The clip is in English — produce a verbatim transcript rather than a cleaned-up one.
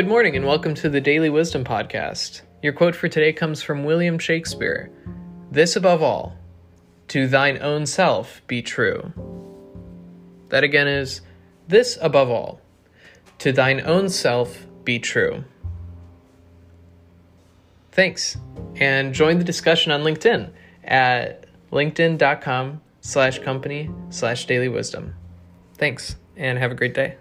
Good morning and welcome to the Daily Wisdom Podcast. Your quote for today comes from William Shakespeare. This above all, to thine own self be true. That again is, this above all, to thine own self be true. Thanks, and join the discussion on LinkedIn at linkedin.com slash company slash dailywisdom. Thanks, and have a great day.